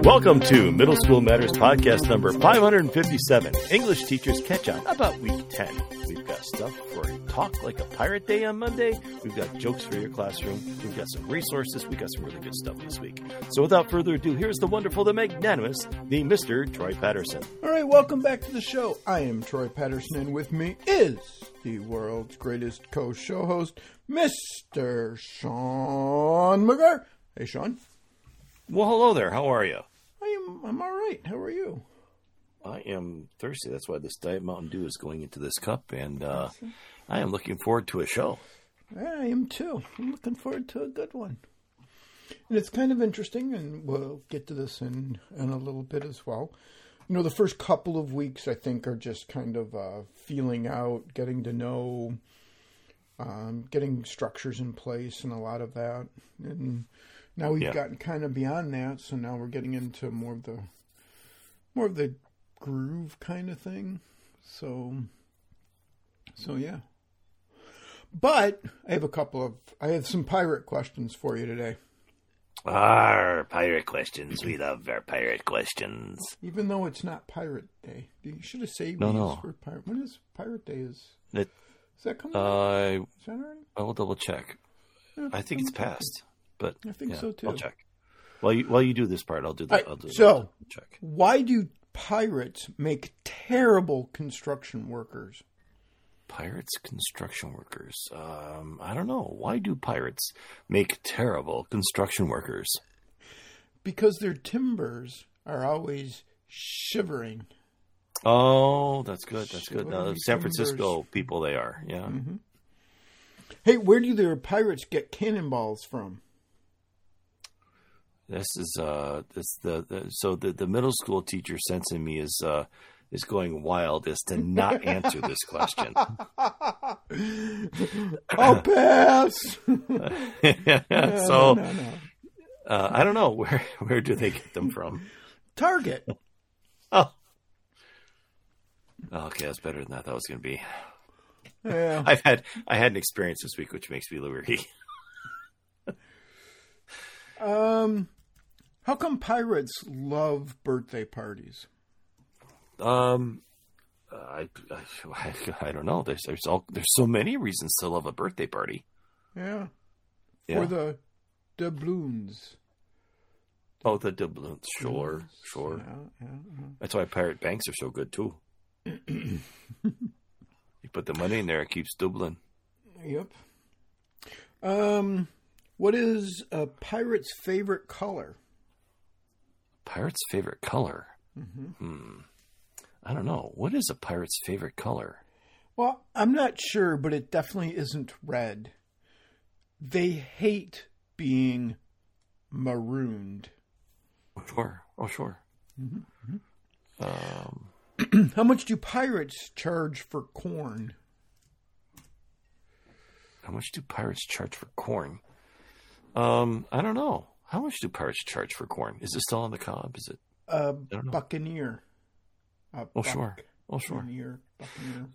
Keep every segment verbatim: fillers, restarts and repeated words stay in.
Welcome to Middle School Matters Podcast number five hundred fifty-seven, English Teachers Catch Up about Week ten. We've got stuff for you. Talk Like a Pirate Day on Monday. We've got jokes for your classroom. We've got some resources. We've got some really good stuff this week. So without further ado, here's the wonderful, the magnanimous, the Mister Troy Patterson. All right, welcome back to the show. I am Troy Patterson, and with me is the world's greatest co-show host, Mister Sean Maguire. Hey, Sean. Well, hello there. How are you? I am, I'm all right. How are you? I am thirsty. That's why this Diet Mountain Dew is going into this cup, and uh, I am looking forward to a show. I am too. I'm looking forward to a good one. And it's kind of interesting, and we'll get to this in, in a little bit as well. You know, the first couple of weeks, I think, are just kind of uh, feeling out, getting to know, um, getting structures in place and a lot of that. And now we've yeah. gotten kind of beyond that, so now we're getting into more of the more of the groove kind of thing. So, so yeah. But I have a couple of, I have some pirate questions for you today. Our pirate questions. We love our pirate questions. Even though it's not Pirate Day. You should have saved no, me no. for Pirate. When is Pirate Day? Is, it, is that coming uh, up? Is that right? I will double check. Yeah, I think I'm it's past. But I think yeah, so too. I'll check. While you, while you do this part, I'll do that. Right, I'll do so, I'll check. Why do pirates make terrible construction workers? Pirates, construction workers. Um, I don't know. Why do pirates make terrible construction workers? Because their timbers are always shivering. Oh, that's good. That's shivering good. Now, the San Francisco timbers. People, they are. Yeah. Mm-hmm. Hey, where do their pirates get cannonballs from? This is uh, this the, the so the, the middle school teacher sense in me is uh, is going wild as to not answer this question. I'll pass. no, so no, no, no. Uh, I don't know where where do they get them from? Target. oh. oh, okay, that's better than I thought it was going to be. Yeah. I've had I had an experience this week which makes me leery. um. How come pirates love birthday parties? Um, I, I, I don't know. There's there's, all, there's so many reasons to love a birthday party. Yeah. yeah. Or the doubloons. Oh, the doubloons. Sure, doubloons. sure. Yeah, yeah, yeah. That's why pirate banks are so good, too. You put the money in there, it keeps doubling. Yep. Um, what is a pirate's favorite color? Pirate's favorite color? Mm-hmm. Hmm. I don't know. What is a pirate's favorite color? Well, I'm not sure, but it definitely isn't red. They hate being marooned. Sure. Oh, sure. Mm-hmm. Um, how much do pirates charge for corn? How much do pirates charge for corn? Um, I don't know. How much do pirates charge for corn? Is it still on the cob? Is it? A buccaneer. Uh, oh, sure. oh sure! Oh sure!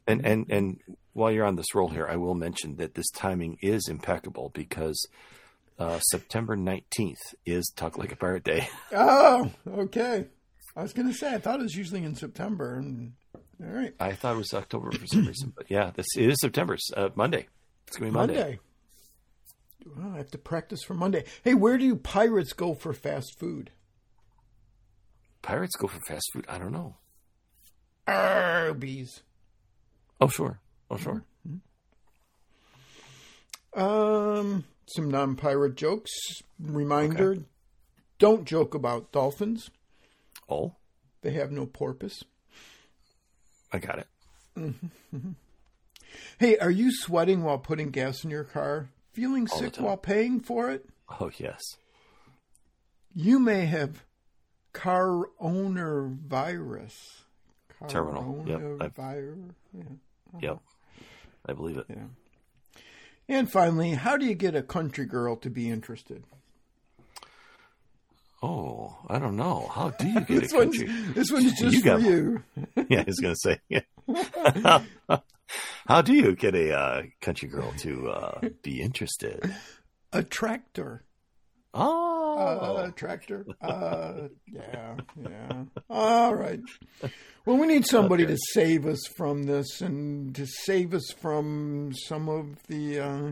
And and and while you're on this roll here, I will mention that this timing is impeccable because uh, September nineteenth is Talk Like a Pirate Day. Oh, okay. I was going to say I thought it was usually in September. And, all right. I thought it was October for some reason, but yeah, this it is September. Uh, Monday. It's going to be Monday. Monday. Well, I have to practice for Monday. Hey, where do pirates go for fast food? Pirates go for fast food. I don't know. Arby's. Oh, sure. Oh, sure. Mm-hmm. Um, some non-pirate jokes. Reminder, okay. Don't joke about dolphins. Oh? They have no porpoise. I got it. Mm-hmm. Mm-hmm. Hey, are you sweating while putting gas in your car? Feeling all sick while paying for it? Oh, yes. You may have car owner virus. Terminal. Yep. Yeah. Uh-huh. Yep. I believe it. Yeah. And finally, how do you get a country girl to be interested? Oh, I don't know. How do you get a country? This one's just you for you. Yeah, I was going to say. Yeah. How do you get a uh, country girl to uh, be interested? A tractor. Oh, uh, a tractor. Uh, yeah, yeah. All right. Well, we need somebody okay. to save us from this and to save us from some of the uh,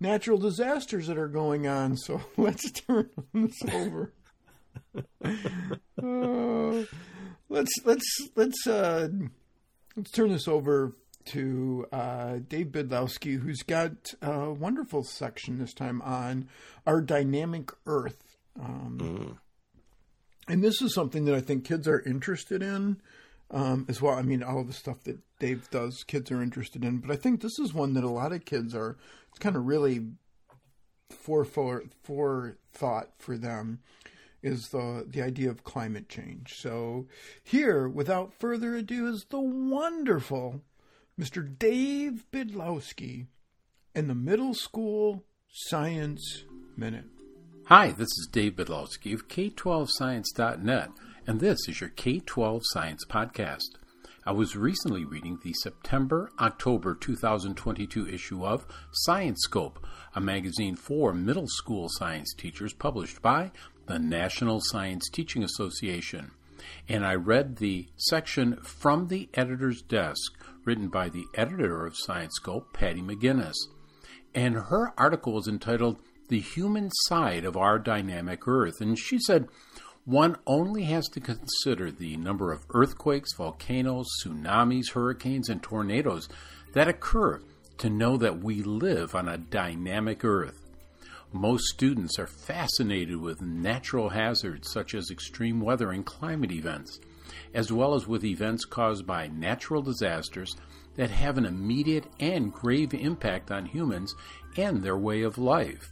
natural disasters that are going on. So let's turn this over. uh, let's let's let's uh, let's turn this over to uh, Dave Bydlowski, who's got a wonderful section this time on our dynamic Earth, um, mm. and this is something that I think kids are interested in um, as well. I mean, all of the stuff that Dave does, kids are interested in, but I think this is one that a lot of kids are. It's kind of really for for for thought for them. Is the the idea of climate change. So here, without further ado, is the wonderful Mister Dave Bydlowski and the Middle School Science Minute. Hi, this is Dave Bydlowski of K twelve science dot net, and this is your K twelve Science Podcast. I was recently reading the September-October two thousand twenty-two issue of Science Scope, a magazine for middle school science teachers published by the National Science Teaching Association, and I read the section From the Editor's Desk, written by the editor of Science Scope, Patty McGinnis, and her article was entitled The Human Side of Our Dynamic Earth, and she said, one only has to consider the number of earthquakes, volcanoes, tsunamis, hurricanes, and tornadoes that occur to know that we live on a dynamic Earth. Most students are fascinated with natural hazards such as extreme weather and climate events, as well as with events caused by natural disasters that have an immediate and grave impact on humans and their way of life.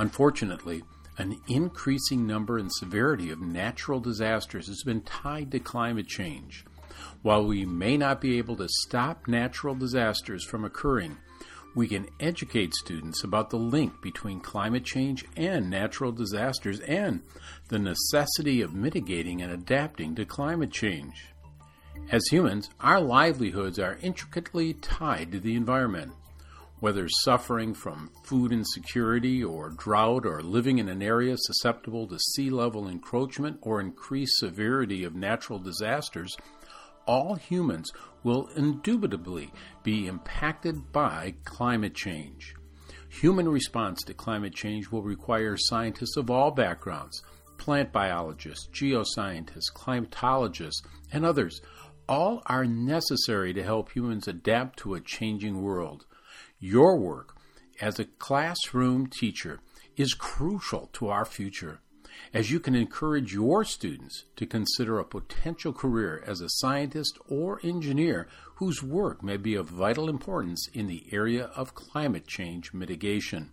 Unfortunately, an increasing number and severity of natural disasters has been tied to climate change. While we may not be able to stop natural disasters from occurring, we can educate students about the link between climate change and natural disasters and the necessity of mitigating and adapting to climate change. As humans, our livelihoods are intricately tied to the environment. Whether suffering from food insecurity or drought or living in an area susceptible to sea level encroachment or increased severity of natural disasters, all humans will indubitably be impacted by climate change. Human response to climate change will require scientists of all backgrounds, plant biologists, geoscientists, climatologists, and others. All are necessary to help humans adapt to a changing world. Your work as a classroom teacher is crucial to our future, as you can encourage your students to consider a potential career as a scientist or engineer whose work may be of vital importance in the area of climate change mitigation.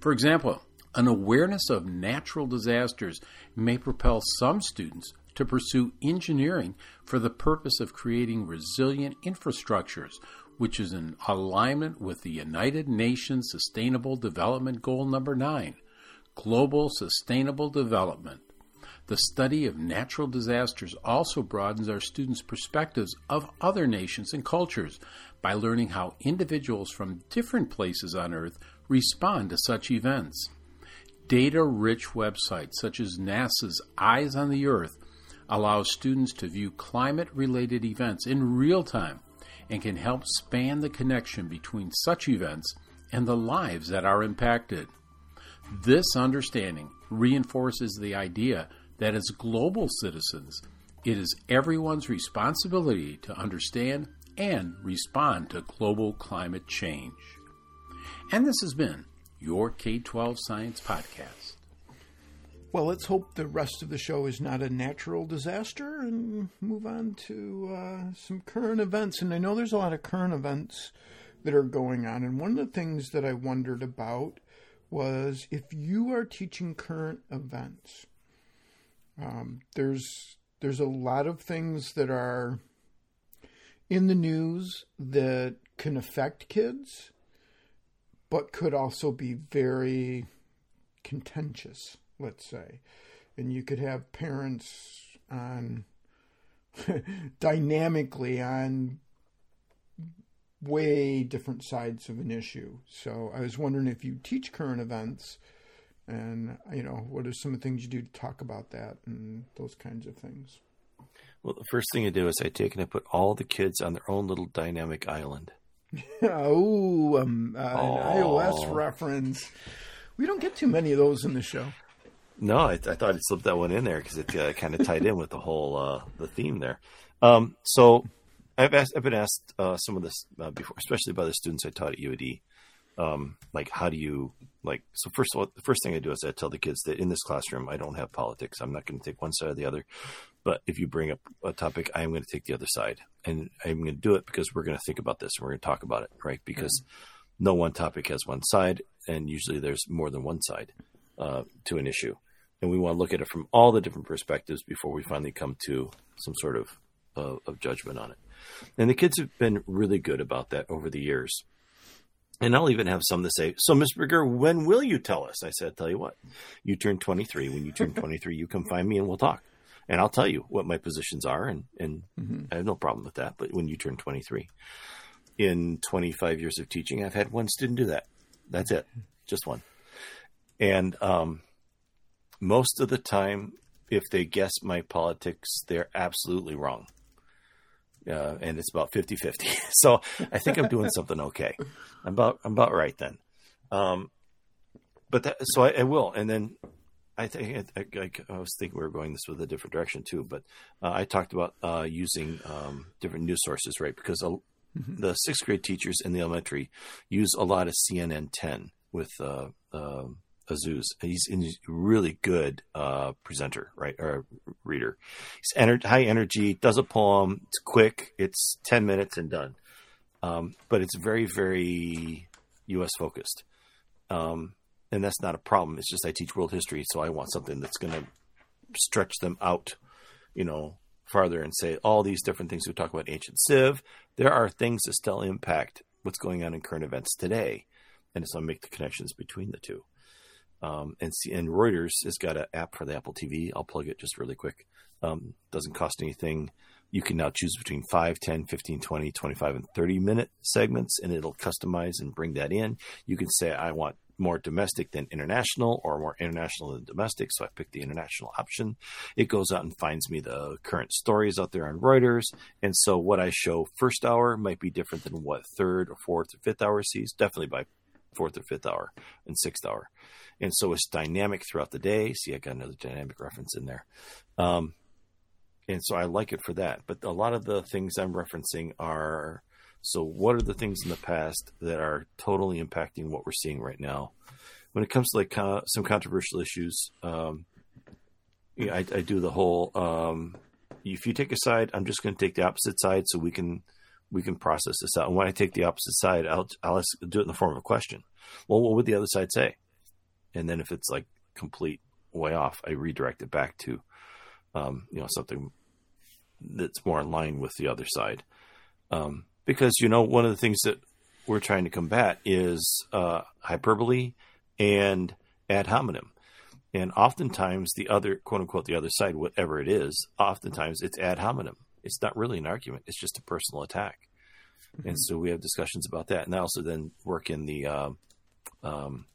For example, an awareness of natural disasters may propel some students to pursue engineering for the purpose of creating resilient infrastructures, which is in alignment with the United Nations Sustainable Development Goal number nine. Global Sustainable Development. The study of natural disasters also broadens our students' perspectives of other nations and cultures by learning how individuals from different places on Earth respond to such events. Data-rich websites such as NASA's Eyes on the Earth allow students to view climate-related events in real time and can help span the connection between such events and the lives that are impacted. This understanding reinforces the idea that as global citizens, it is everyone's responsibility to understand and respond to global climate change. And this has been your K twelve Science Podcast. Well, let's hope the rest of the show is not a natural disaster and move on to uh, some current events. And I know there's a lot of current events that are going on. And one of the things that I wondered about was if you are teaching current events, um, there's there's a lot of things that are in the news that can affect kids, but could also be very contentious, let's say. And you could have parents on dynamically on way different sides of an issue. So I was wondering if you teach current events and, you know, what are some of the things you do to talk about that and those kinds of things? Well, the first thing I do is I take and I put all the kids on their own little dynamic island. oh, um, uh, oh, an iOS reference. We don't get too many of those in the show. No, I, I thought I slipped that one in there because it uh, kind of tied in with the whole uh, the theme there. Um, so I've asked, I've been asked uh, some of this uh, before, especially by the students I taught at U A D. Um, like, how do you like? So first of all, the first thing I do is I tell the kids that in this classroom I don't have politics. I'm not going to take one side or the other. But if you bring up a topic, I'm going to take the other side, and I'm going to do it because we're going to think about this and we're going to talk about it, right? Because mm-hmm. no one topic has one side, and usually there's more than one side uh, to an issue, and we want to look at it from all the different perspectives before we finally come to some sort of uh, of judgment on it. And the kids have been really good about that over the years. And I'll even have some to say, so Miz Berger, when will you tell us? I said, tell you what, you turn twenty-three. When you turn twenty-three, you come find me and we'll talk. And I'll tell you what my positions are. And, and mm-hmm. I have no problem with that. But when you turn twenty-three, in twenty-five years of teaching, I've had one student do that. That's it. Just one. And um, most of the time, if they guess my politics, they're absolutely wrong. Uh, and it's about fifty-fifty. So I think I'm doing something okay. I'm about, I'm about right then. Um, but that, so I, I will. And then I think, I, I, I was thinking we were going this with a different direction too, but uh, I talked about uh, using um, different news sources, right? Because a, mm-hmm. the sixth grade teachers in the elementary use a lot of C N N ten with uh, uh, Azuz. He's, he's a really good uh, presenter, right? Or reader. He's ener- high energy, does a poem. It's quick. It's ten minutes and done. Um, but it's very, very U S focused. Um, and that's not a problem. It's just I teach world history, so I want something that's going to stretch them out, you know, farther and say all these different things. We talk about ancient civ. There are things that still impact what's going on in current events today. And so I make the connections between the two. Um, and, see, and Reuters has got an app for the Apple T V. I'll plug it just really quick. Um, doesn't cost anything. You can now choose between five, ten, fifteen, twenty, twenty-five, and thirty minute segments, and it'll customize and bring that in. You can say, I want more domestic than international or more international than domestic. So I pick the international option. It goes out and finds me the current stories out there on Reuters. And so what I show first hour might be different than what third or fourth or fifth hour sees, definitely by fourth or fifth hour and sixth hour. And so it's dynamic throughout the day. See, I got another dynamic reference in there. Um, and so I like it for that. But a lot of the things I'm referencing are, so what are the things in the past that are totally impacting what we're seeing right now? When it comes to like con- some controversial issues, um, you know, I, I do the whole, um, if you take a side, I'm just going to take the opposite side so we can we can process this out. And when I take the opposite side, I'll, I'll ask, do it in the form of a question. Well, what would the other side say? And then if it's like complete way off, I redirect it back to, um, you know, something that's more in line with the other side. Um, because, you know, one of the things that we're trying to combat is uh, hyperbole and ad hominem. And oftentimes the other, quote unquote, the other side, whatever it is, oftentimes it's ad hominem. It's not really an argument. It's just a personal attack. Mm-hmm. And so we have discussions about that. And I also then work in the uh, um,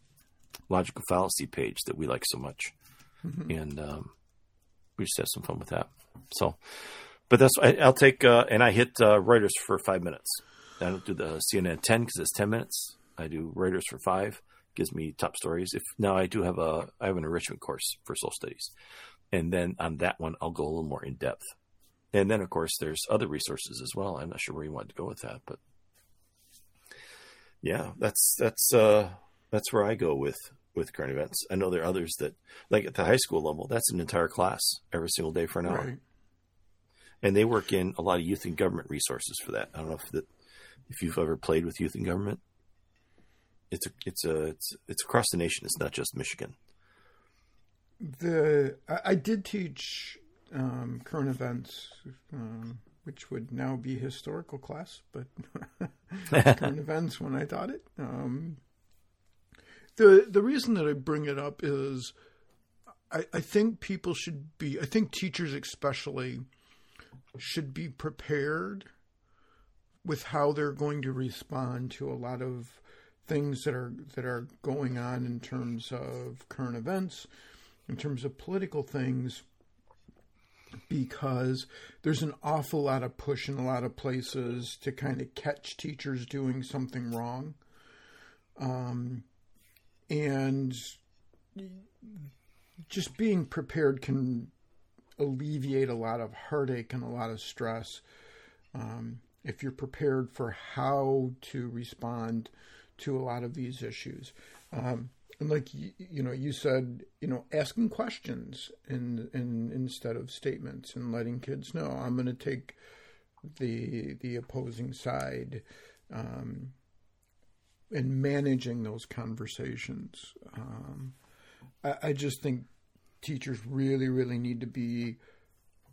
logical fallacy page that we like so much. Mm-hmm. And um, we just have some fun with that. So, but that's, I, I'll take, uh, and I hit uh, Reuters for five minutes. I don't do the C N N ten because it's ten minutes. I do Reuters for five. Gives me top stories. If now I do have a, I have an enrichment course for social studies. And then on that one, I'll go a little more in depth. And then, of course, there's other resources as well. I'm not sure where you want to go with that, but yeah, that's that's uh, that's where I go with, with current events. I know there are others that, like at the high school level, that's an entire class every single day for an hour. Right. And they work in a lot of youth and government resources for that. I don't know if that, if you've ever played with youth and government. It's a, it's a it's it's across the nation. It's not just Michigan. The I, I did teach. Um, current events, um, which would now be historical class, but current events when I taught it. Um, the the reason that I bring it up is I, I think people should be, I think teachers especially should be prepared with how they're going to respond to a lot of things that are that are going on in terms of current events, in terms of political things, because there's an awful lot of push in a lot of places to kind of catch teachers doing something wrong. Um, and just being prepared can alleviate a lot of heartache and a lot of stress. Um, if you're prepared for how to respond to a lot of these issues. Um, and like, you, you know, you said, you know, asking questions in, in, instead of statements and letting kids know, I'm going to take the, the opposing side, um, and managing those conversations. Um, I, I just think teachers really, really need to be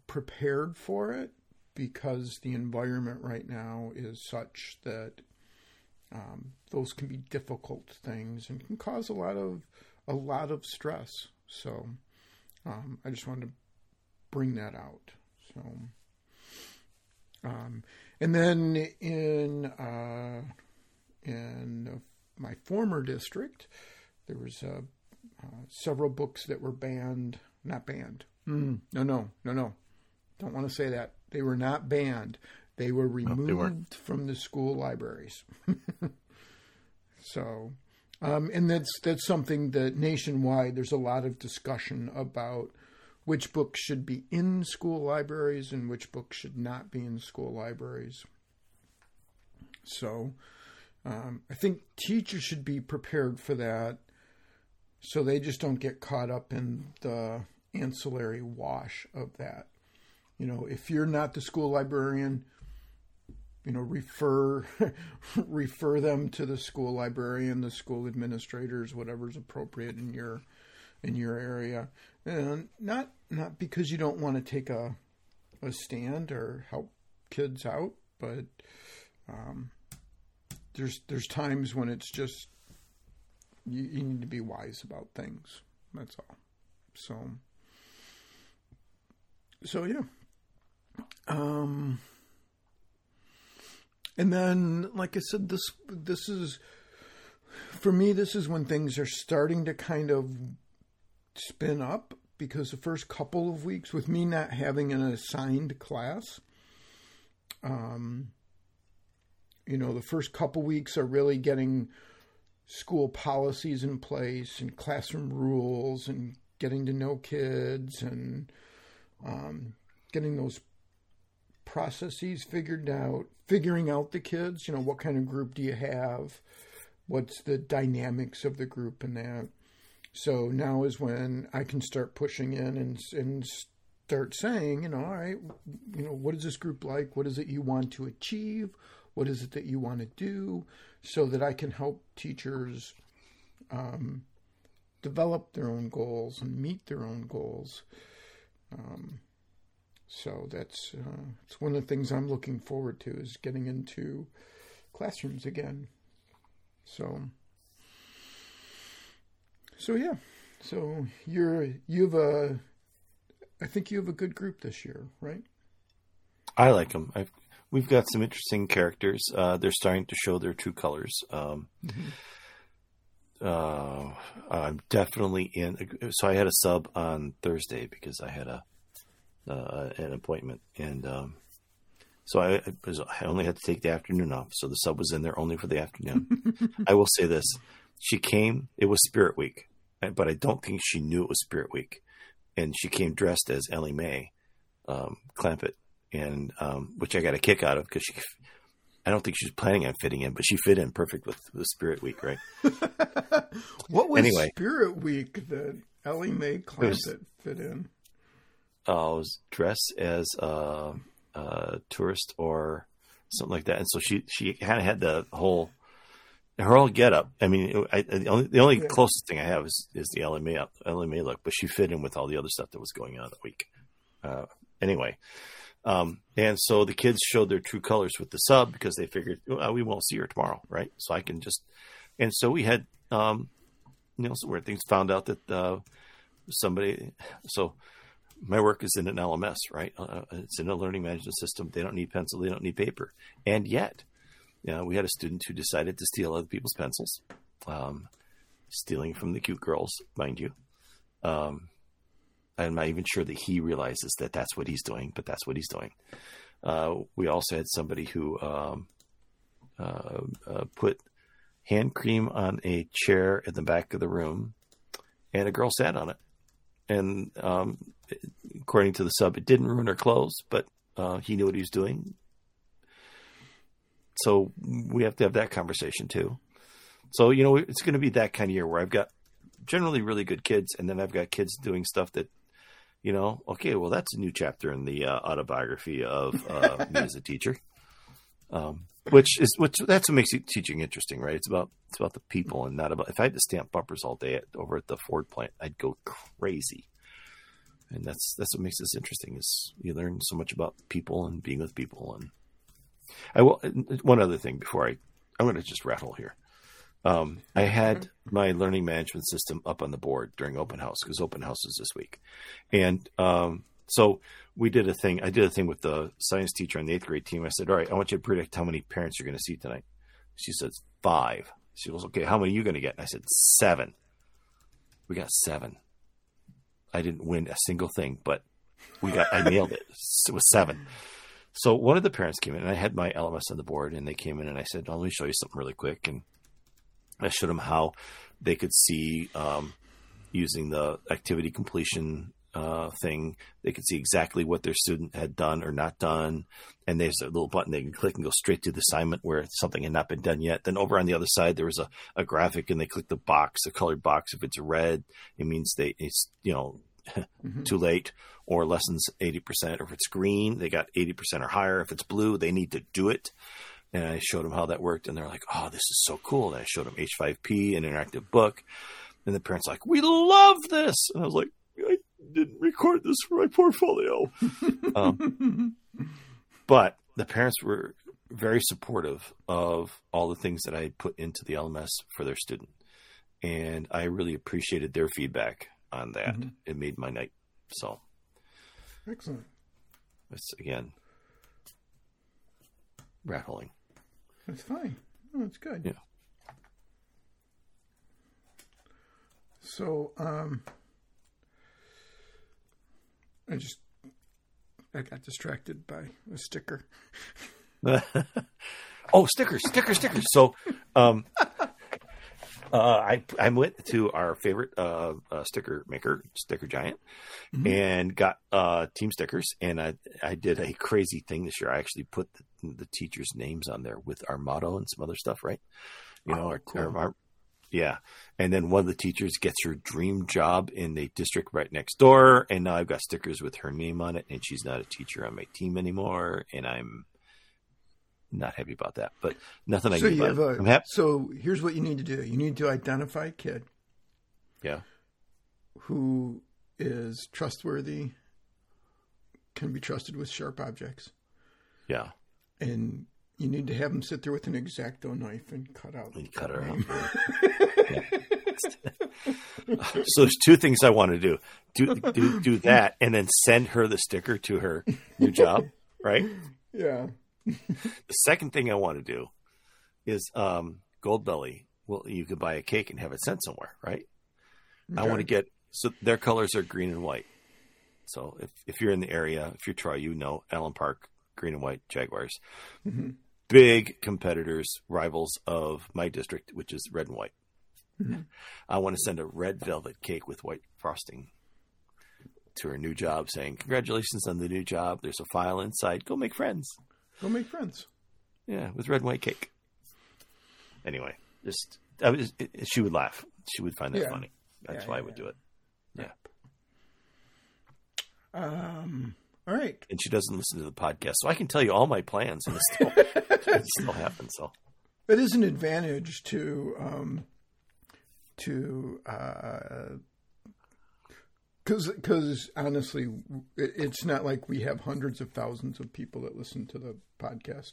prepared for it, because the environment right now is such that um, those can be difficult things and can cause a lot of a lot of stress. So um, I just wanted to bring that out. So um, and then in uh, in my former district, there was uh, uh, several books that were banned, not banned. Mm, no, no, no, no. Don't want to say that. They were not banned. They were removed oh, they from the school libraries. So, um, and that's that's something that nationwide there's a lot of discussion about which books should be in school libraries and which books should not be in school libraries. So, um, I think teachers should be prepared for that, so they just don't get caught up in the ancillary wash of that. You know, if you're not the school librarian, you know, refer refer them to the school librarian, the school administrators, whatever's appropriate in your in your area. And not not because you don't want to take a a stand or help kids out, but um, there's there's times when it's just you, you need to be wise about things. That's all. So so yeah. Um, and then, like I said, this, this is, for me, this is when things are starting to kind of spin up, because the first couple of weeks with me not having an assigned class, um, you know, the first couple weeks are really getting school policies in place and classroom rules and getting to know kids and, um, getting those processes figured out, figuring out the kids, you know, what kind of group do you have? What's the dynamics of the group and that? So now is when I can start pushing in and, and start saying, you know, all right, you know, what is this group like? What is it you want to achieve? What is it that you want to do? So that I can help teachers um, develop their own goals and meet their own goals. Um, So that's uh, it's one of the things I'm looking forward to, is getting into classrooms again. So, so yeah. So you're you've a, I think you have a good group this year, right? I like them. I've, we've got some interesting characters. Uh, they're starting to show their true colors. Um, mm-hmm. uh, I'm definitely in. So I had a sub on Thursday because I had a. Uh, an appointment, and um, so I, I, was, I only had to take the afternoon off. So the sub was in there only for the afternoon. I will say this: she came. It was Spirit Week, but I don't think she knew it was Spirit Week. And she came dressed as Ellie Mae um, Clampett, and um, which I got a kick out of, because she. I don't think she's planning on fitting in, but she fit in perfect with, with Spirit Week, right? What was anyway, Spirit Week that Ellie Mae Clampett was, fit in? I was dressed as a, a tourist or something like that, and so she she kind of had the whole her whole getup. I mean, I, I, the only the only yeah. closest thing I have is, is the L M A look, but she fit in with all the other stuff that was going on that week. Uh, anyway, um, and so the kids showed their true colors with the sub, because they figured, well, we won't see her tomorrow, right? So I can just, and so we had um, you know, some weird things. Found out that uh, somebody so. my work is in an L M S, right? Uh, it's in a learning management system. They don't need pencil. They don't need paper. And yet, you know, we had a student who decided to steal other people's pencils, um, stealing from the cute girls, mind you. Um, I'm not even sure that he realizes that that's what he's doing, but that's what he's doing. Uh, we also had somebody who um, uh, uh, put hand cream on a chair in the back of the room, and a girl sat on it. And um, according to the sub, it didn't ruin her clothes, but uh, he knew what he was doing. So we have to have that conversation too. So, you know, it's going to be that kind of year where I've got generally really good kids, and then I've got kids doing stuff that, you know, okay, well, that's a new chapter in the uh, autobiography of uh, me as a teacher, um, which is which. That's what makes teaching interesting, right? It's about it's about the people, and not about. If I had to stamp bumpers all day at, over at the Ford plant, I'd go crazy. And that's that's what makes this interesting, is you learn so much about people and being with people. And I will one other thing before I I'm going to just rattle here. Um, I had my learning management system up on the board during open house, because open house is this week. And, um, so we did a thing. I did a thing with the science teacher on the eighth grade team. I said, all right, I want you to predict how many parents you're going to see tonight. She says five. She goes, okay, how many are you going to get? And I said, seven. We got seven. I didn't win a single thing, but we got, I nailed it. It was seven. So one of the parents came in, and I had my L M S on the board, and they came in, and I said, oh, let me show you something really quick. And I showed them how they could see, um, using the activity completion uh, thing, they could see exactly what their student had done or not done. And there's a little button they can click and go straight to the assignment where something had not been done yet. Then over on the other side, there was a, a graphic, and they click the box, the colored box. If it's red, it means they it's, you know, mm-hmm. too late, or lessons eighty percent. Or if it's green, they got eighty percent or higher. If it's blue, they need to do it. And I showed them how that worked, and they're like, oh, this is so cool. And I showed them H five P, an interactive book. And the parents like, we love this. And I was like, I didn't record this for my portfolio. um, but the parents were very supportive of all the things that I had put into the L M S for their student. And I really appreciated their feedback on that. Mm-hmm. It made my night. So. Excellent. It's, again, rattling. That's fine. Oh, that's good. Yeah. So, um, I just, I got distracted by a sticker. oh, stickers, stickers, stickers. So, um, uh, I, I went to our favorite, uh, uh sticker maker, Sticker Giant, mm-hmm. and got, uh, team stickers. And I, I did a crazy thing this year. I actually put the, the teachers' names on there with our motto and some other stuff, right? You know, oh, our, cool. our, our yeah. And then one of the teachers gets her dream job in the district right next door, and now I've got stickers with her name on it, and she's not a teacher on my team anymore, and I'm not happy about that. But nothing I so can do about it. A, I'm happy. So here's what you need to do: you need to identify a kid, yeah, who is trustworthy, can be trusted with sharp objects, yeah. And you need to have them sit there with an X-Acto knife and cut out. And cut her out. So there's two things I want to do. do. Do do that, and then send her the sticker to her new job, right? Yeah. The second thing I want to do is um, Goldbelly. Well, you can buy a cake and have it sent somewhere, right? Okay. I want to get – so their colors are green and white. So if, if you're in the area, if you're Troy, you know, Allen Park. Green and white Jaguars, mm-hmm. big competitors, rivals of my district, which is red and white. Mm-hmm. I want to send a red velvet cake with white frosting to her new job, saying, congratulations on the new job. There's a file inside. Go make friends. Go make friends. Yeah. With red and white cake. Anyway, just, I was, it, she would laugh. She would find that yeah. funny. That's yeah, why yeah, I would yeah. do it. Yeah. Um, All right. And she doesn't listen to the podcast. So I can tell you all my plans, and it still, it still happens. So. It is an advantage to, um, to, uh, cause, cause honestly, it, it's not like we have hundreds of thousands of people that listen to the podcast.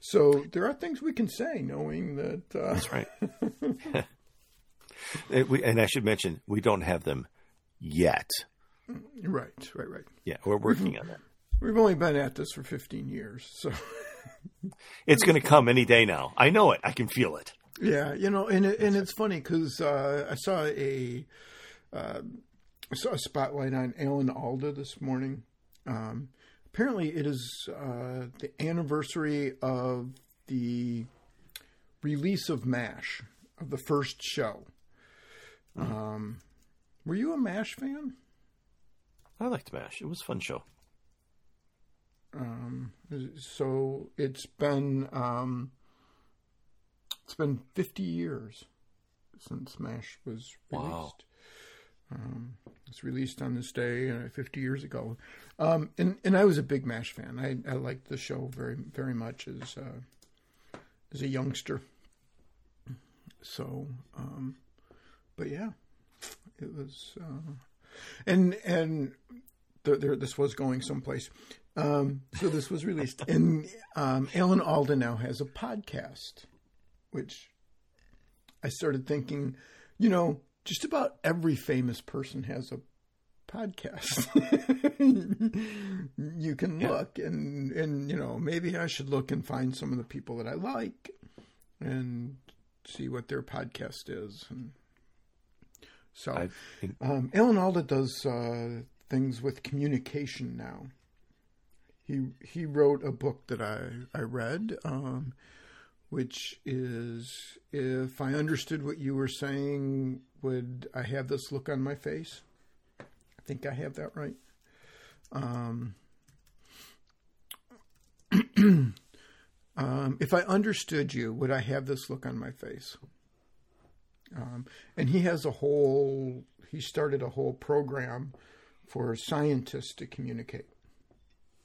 So there are things we can say knowing that, uh, that's right. and, we, and I should mention, we don't have them yet. Right, right, right. Yeah, we're working we've, on that. We've only been at this for fifteen years, so it's going to come any day now. I know it. I can feel it. Yeah, you know, and it, and it's funny because uh, I saw a uh, I saw a spotlight on Alan Alda this morning. Um, apparently, it is uh, the anniversary of the release of MASH, of the first show. Mm-hmm. Um, were you a MASH fan? I liked MASH. It was a fun show. Um, so it's been um, it's been fifty years since MASH was released. Wow. Um, it's released on this day uh, fifty years ago. Um, and, and I was a big MASH fan. I, I liked the show very, very much as, uh, as a youngster. So, um, but yeah, it was, uh, and, and th- there, this was going someplace. Um, so this was released and, um, Alan Alda now has a podcast, which I started thinking, you know, just about every famous person has a podcast. You can yeah. look and, and, you know, maybe I should look and find some of the people that I like and see what their podcast is. And so, I think... um, Alan Alda does, uh, things with communication now. He, he wrote a book that I, I read, um, which is, if I understood what you were saying, would I have this look on my face? I think I have that right. Um, um, if I understood you, would I have this look on my face? Um, and he has a whole, he started a whole program for scientists to communicate.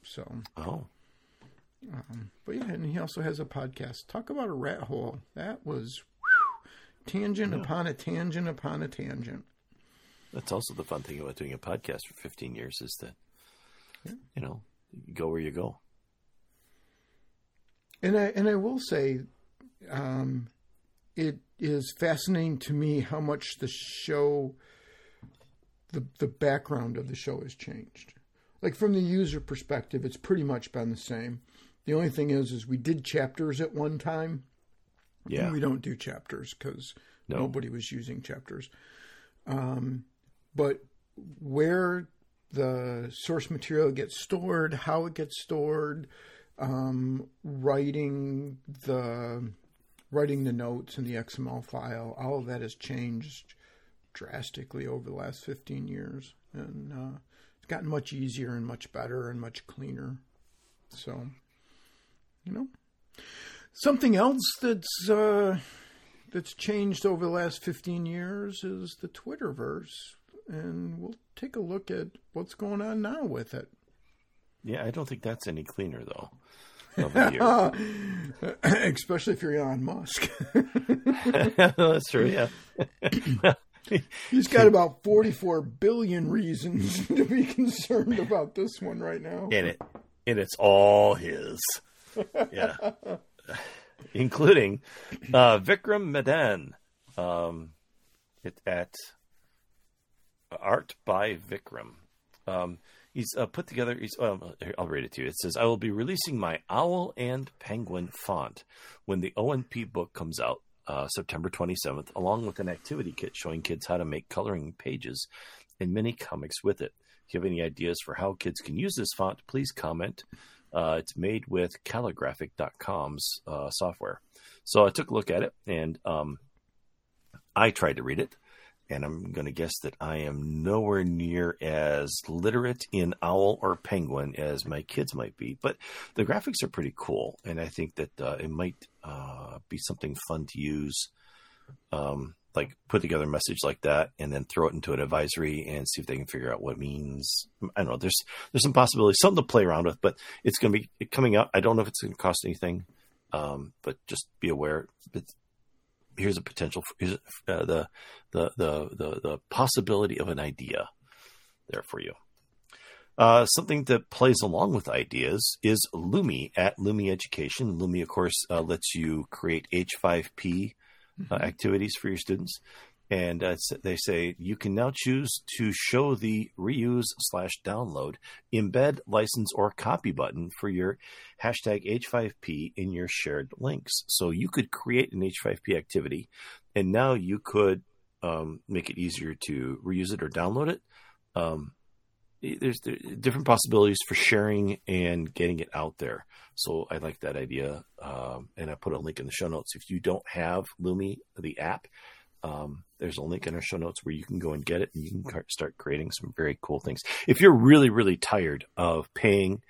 So. Oh. Um, but yeah, and he also has a podcast. Talk about a rat hole. That was whew, tangent yeah. upon a tangent upon a tangent. That's also the fun thing about doing a podcast for fifteen years is that, yeah. you know, go where you go. And I, and I will say, um, it is fascinating to me how much the show, the the background of the show has changed. Like from the user perspective, it's pretty much been the same. The only thing is, is we did chapters at one time. Yeah. We don't do chapters because no. nobody was using chapters. Um, but where the source material gets stored, how it gets stored, um, writing the writing the notes in the X M L file, all of that has changed drastically over the last fifteen years, and uh, it's gotten much easier and much better and much cleaner. So. You know, something else that's uh, that's changed over the last fifteen years is the Twitterverse, and we'll take a look at what's going on now with it. Yeah, I don't think that's any cleaner though. Especially if you're Elon Musk. That's true. Yeah. He's got about forty-four billion reasons to be concerned about this one right now. And it, and it's all his. Yeah, including uh, Vikram Madan um, it, at Art by Vikram. Um, he's uh, put together. He's, um, I'll read it to you. It says, "I will be releasing my owl and penguin font when the O N P book comes out uh, September twenty-seventh, along with an activity kit showing kids how to make coloring pages and mini comics with it. If you have any ideas for how kids can use this font, please comment." Uh, it's made with calligraphic dot com's uh, software. So I took a look at it, and um, I tried to read it. And I'm going to guess that I am nowhere near as literate in owl or penguin as my kids might be. But the graphics are pretty cool, and I think that uh, it might uh, be something fun to use. Um, like put together a message like that and then throw it into an advisory and see if they can figure out what it means. I don't know. There's, there's some possibilities, something to play around with, but it's going to be coming out. I don't know if it's going to cost anything. Um, but just be aware. It's, here's a potential, here's, uh, the, the, the, the, the possibility of an idea there for you. Uh, something that plays along with ideas is Lumi at Lumi Education. Lumi, of course, uh, lets you create H five P, Uh, activities for your students. And uh, they say you can now choose to show the reuse slash download, embed, license, or copy button for your hashtag H five P in your shared links. So you could create an H five P activity, and now you could um, make it easier to reuse it or download it. Um, there's, there's different possibilities for sharing and getting it out there. So I like that idea. Um, and I put a link in the show notes. If you don't have Lumi, the app, Um, there's a link in our show notes where you can go and get it, and you can start creating some very cool things. If you're really, really tired of paying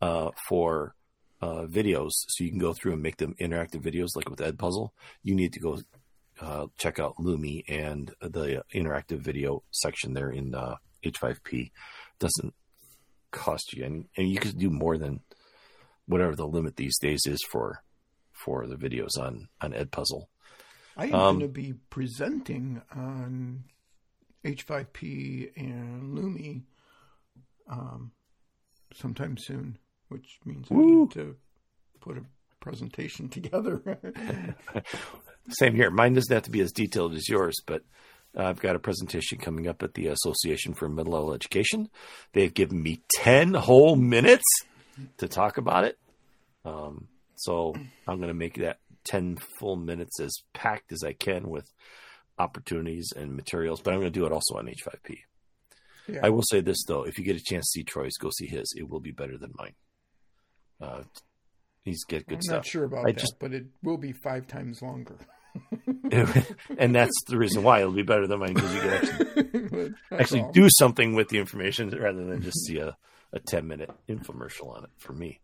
uh, for uh, videos so you can go through and make them interactive videos like with Edpuzzle, you need to go uh, check out Lumi and the interactive video section there in uh, H five P. It doesn't cost you. And, and you can do more than whatever the limit these days is for for the videos on, on Edpuzzle. I am um, going to be presenting on H five P and Lumi um, sometime soon, which means woo. I need to put a presentation together. Same here. Mine doesn't have to be as detailed as yours, but I've got a presentation coming up at the Association for Middle Level Education. They've given me ten whole minutes to talk about it. Um, so I'm going to make that ten full minutes as packed as I can with opportunities and materials, but I'm going to do it also on H five P. Yeah. I will say this though, if you get a chance to see Troy's, go see his. It will be better than mine. Uh, he's got good I'm stuff. I'm not sure about I that, just... but it will be five times longer. And that's the reason why it'll be better than mine, because you can actually, actually do something with the information rather than just see a, a ten minute infomercial on it for me.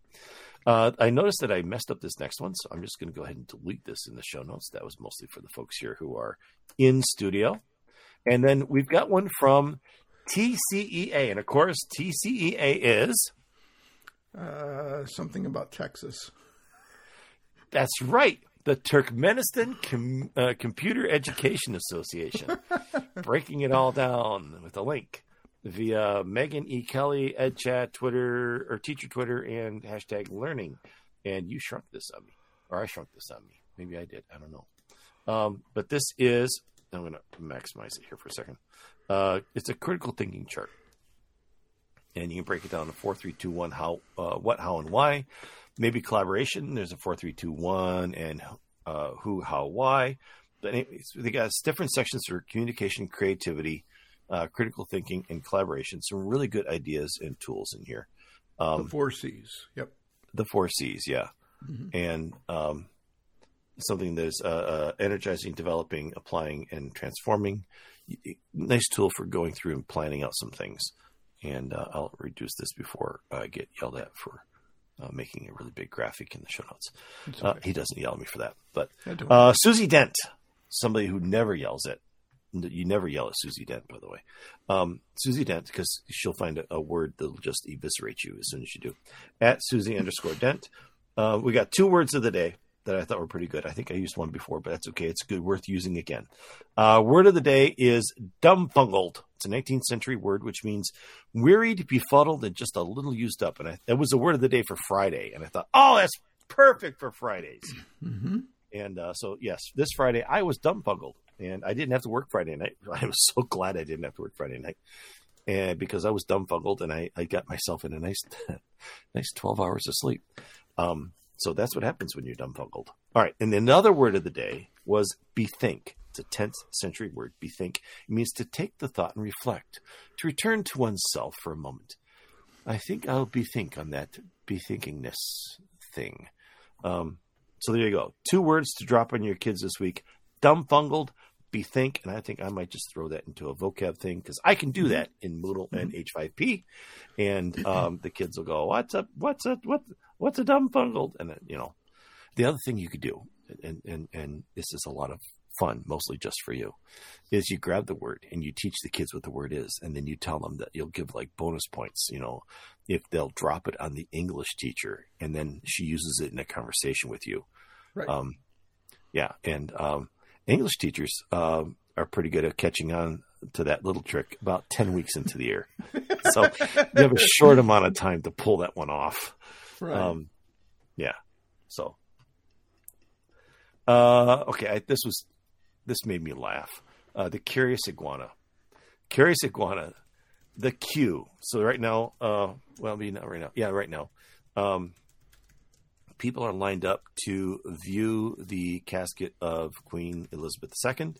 Uh, I noticed that I messed up this next one, so I'm just going to go ahead and delete this in the show notes. That was mostly for the folks here who are in studio. And then we've got one from T C E A. And, of course, T C E A is? Uh, something about Texas. That's right. The Turkmenistan Com- uh, Computer Education Association. Breaking it all down with a link. Via Megan E. Kelly, EdChat, Twitter, or Teacher Twitter, and hashtag learning. And you shrunk this on me. Or I shrunk this on me. Maybe I did. I don't know. Um, but this is, I'm going to maximize it here for a second. Uh, it's a critical thinking chart. And you can break it down to four, three, two, one, how, uh, what, how, and why. Maybe collaboration. There's a four, three, two, one, and uh, who, how, why. But anyways, they got different sections for communication, creativity, Uh, critical thinking, and collaboration. Some really good ideas and tools in here. Um, the four C's. Yep. The four C's. Yeah. Mm-hmm. And um, something that is uh, uh, energizing, developing, applying, and transforming. Nice tool for going through and planning out some things. And uh, I'll reduce this before I get yelled at for uh, making a really big graphic in the show notes. Okay. Uh, he doesn't yell at me for that, but uh, Susie Dent, somebody who never yells at. You never yell at Susie Dent, by the way. Um, Susie Dent, because she'll find a, a word that'll just eviscerate you as soon as you do. At Susie underscore Dent. Uh, we got two words of the day that I thought were pretty good. I think I used one before, but that's okay. It's good, worth using again. Uh, word of the day is dumbfungled. It's a nineteenth century word, which means wearied, befuddled, and just a little used up. And I, that was the word of the day for Friday. And I thought, oh, that's perfect for Fridays. Mm-hmm. And uh, so, yes, this Friday I was dumbfungled. And I didn't have to work Friday night. I was so glad I didn't have to work Friday night, and because I was dumbfungled and I, I got myself in a nice, nice twelve hours of sleep. Um, so that's what happens when you're dumbfungled. All right. And another word of the day was bethink. It's a tenth century word. Bethink. It means to take the thought and reflect, to return to oneself for a moment. I think I'll bethink on that bethinkingness thing. Um, so there you go. Two words to drop on your kids this week: dumbfungled, bethink, and I think I might just throw that into a vocab thing, because I can do that in Moodle and H five P, and um, the kids will go, "What's up? What's a what? What's a dumbfungled?" And you know, the other thing you could do, and and and this is a lot of fun, mostly just for you, is you grab the word and you teach the kids what the word is, and then you tell them that you'll give like bonus points, you know, if they'll drop it on the English teacher, and then she uses it in a conversation with you. Right. Um, yeah, and um. English teachers um, are pretty good at catching on to that little trick about ten weeks into the year. So you have a short amount of time to pull that one off. Right. Um, yeah. So, uh, okay. I, this was, this made me laugh. uh, the curious iguana. Curious iguana, the Q. So right now, uh, well, maybe not right now. Yeah, right now. Um, people are lined up to view the casket of Queen Elizabeth the Second.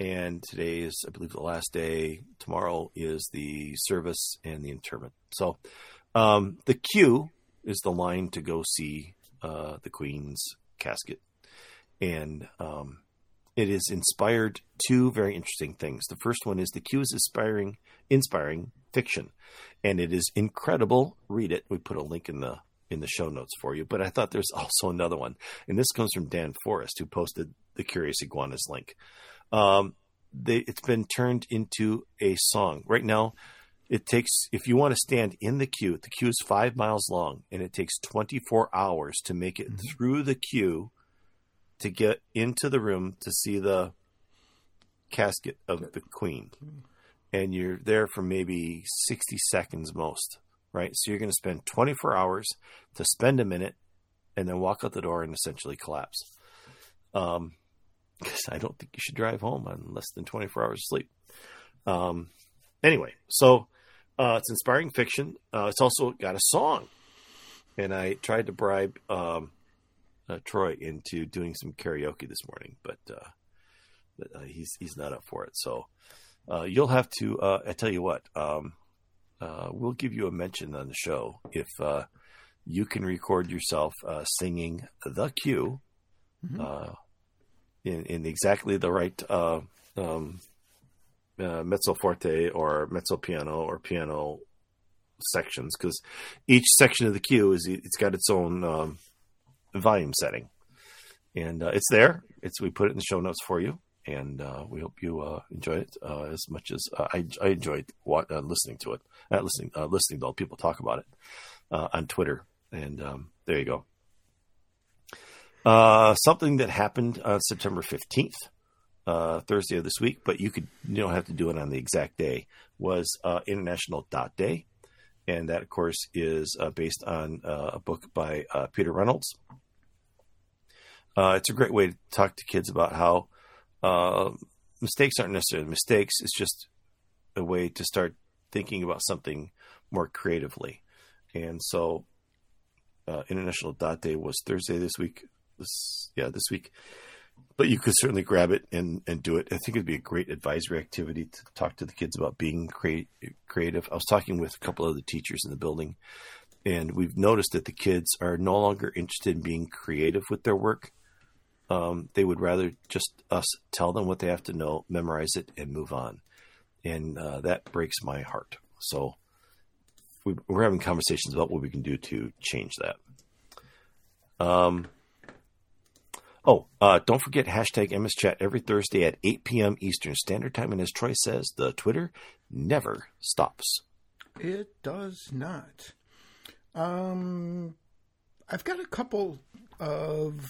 And today is, I believe, the last day. Tomorrow is the service and the interment. So um, the queue is the line to go see uh, the Queen's casket. And um, it is inspired two very interesting things. The first one is the queue is inspiring, inspiring fiction. And it is incredible. Read it. We put a link in the in the show notes for you. But I thought there's also another one. And this comes from Dan Forrest, who posted the Curious Iguanas link. Um, they, it's been turned into a song. Right now, it takes, if you want to stand in the queue, the queue is five miles long, and it takes twenty-four hours to make it mm-hmm. through the queue to get into the room to see the casket of the Queen. And you're there for maybe sixty seconds most, right? So you're going to spend twenty-four hours to spend a minute and then walk out the door and essentially collapse. Um, because I don't think you should drive home on less than twenty-four hours of sleep. Um, anyway, so uh, it's inspiring fiction. Uh, it's also got a song. And I tried to bribe um, uh, Troy into doing some karaoke this morning, but, uh, but uh, he's he's not up for it. So uh, you'll have to, uh, I tell you what, um, uh, we'll give you a mention on the show if uh, you can record yourself uh, singing The Q. Mm-hmm. Uh, In, in exactly the right uh, um, uh, mezzo forte or mezzo piano or piano sections, because each section of the cue is it's got its own um, volume setting, and uh, it's there. It's we put it in the show notes for you, and uh, we hope you uh, enjoy it uh, as much as uh, I, I enjoyed what, uh, listening to it, uh, listening uh, listening to all people talk about it uh, on Twitter. And um, there you go. Uh, something that happened on September fifteenth, uh, Thursday of this week, but you could, you don't have to do it on the exact day, was uh, International Dot Day. And that, of course, is uh, based on uh, a book by uh, Peter Reynolds. Uh, it's a great way to talk to kids about how uh, mistakes aren't necessarily mistakes. It's just a way to start thinking about something more creatively. And so uh, International Dot Day was Thursday this week. This, yeah, this week, but you could certainly grab it and, and do it. I think it'd be a great advisory activity to talk to the kids about being create, creative. I was talking with a couple of the teachers in the building, and we've noticed that the kids are no longer interested in being creative with their work. Um, they would rather just us tell them what they have to know, memorize it, and move on. And uh, that breaks my heart. So we, we're having conversations about what we can do to change that. Um. Oh, uh, don't forget hashtag M S Chat every Thursday at eight p.m. Eastern Standard Time. And as Troy says, the Twitter never stops. It does not. Um, I've got a couple of